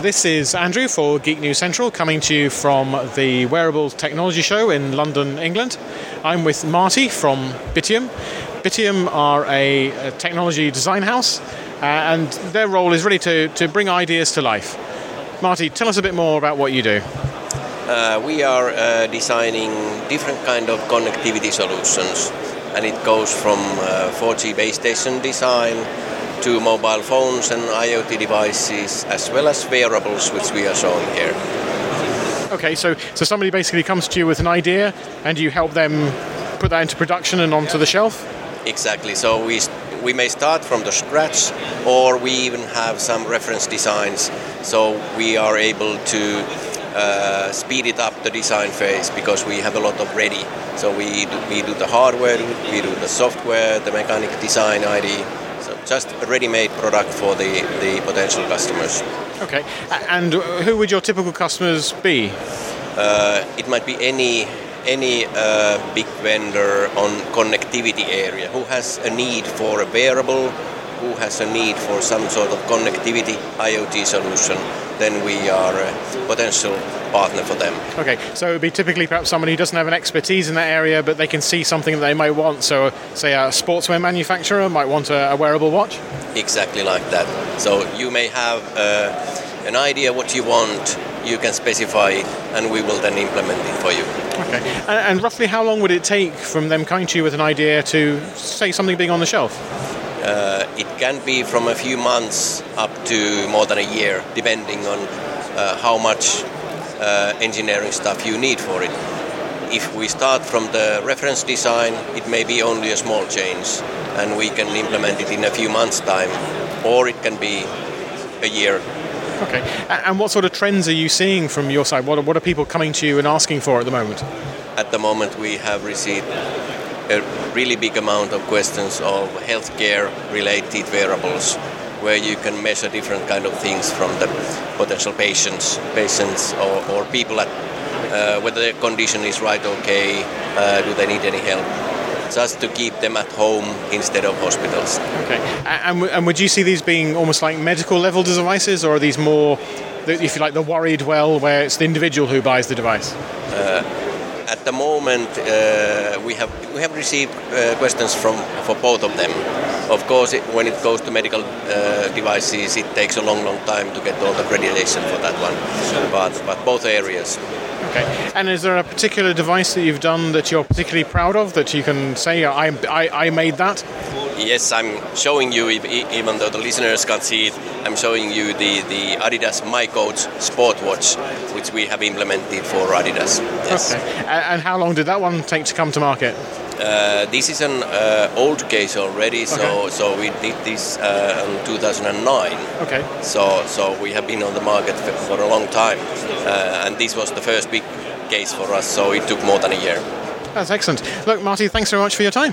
This is Andrew for Geek News Central, coming to you from the Wearable Technology Show in London, England. I'm with Martti from Bittium. Bittium are a technology design house, and their role is really to bring ideas to life. Martti, tell us a bit more about what you do. We are designing different kind of connectivity solutions, and it goes from 4G base station design to mobile phones and IoT devices, as well as wearables, which we are showing here. Okay, so somebody basically comes to you with an idea and you help them put that into production and onto the shelf? Exactly, so we may start from the scratch, or we even have some reference designs, so we are able to speed it up the design phase, because we have a lot of ready. So we do the hardware, we do the software, the mechanic design ID. So just a ready-made product for the potential customers. Okay, and who would your typical customers be? It might be any big vendor on connectivity area who has a need for a wearable, who has a need for some sort of connectivity IoT solution. Then we are a potential partner for them. Okay, so it would be typically perhaps somebody who doesn't have an expertise in that area, but they can see something that they might want. So, say a sportswear manufacturer might want a wearable watch? Exactly like that. So you may have an idea what you want, you can specify it, and we will then implement it for you. Okay, and roughly how long would it take from them coming to you with an idea to, say, something being on the shelf? It can be from a few months up to more than a year, depending on how much engineering stuff you need for it. If we start from the reference design, it may be only a small change, and we can implement it in a few months' time, or it can be a year. Okay, and what sort of trends are you seeing from your side? What are people coming to you and asking for at the moment? At the moment, we have received a really big amount of questions of healthcare-related wearables, where you can measure different kind of things from the potential patients or people, whether their condition is right, okay, do they need any help, just to keep them at home instead of hospitals. Okay, and would you see these being almost like medical-level devices, or are these more, if you like, the worried well, where it's the individual who buys the device? At the moment, we have received questions for both of them. Of course, when it goes to medical devices, it takes a long time to get all the accreditation for that one. But both areas. Okay. And is there a particular device that you've done that you're particularly proud of that you can say I made that? Yes, I'm showing you, even though the listeners can't see it, I'm showing you the Adidas MyCoach Sport Watch, which we have implemented for Adidas. Yes. Okay. And how long did that one take to come to market? This is an old case already, so we did this in 2009. Okay. So we have been on the market for a long time, and this was the first big case for us, so it took more than a year. That's excellent. Look, Martti, thanks very much for your time.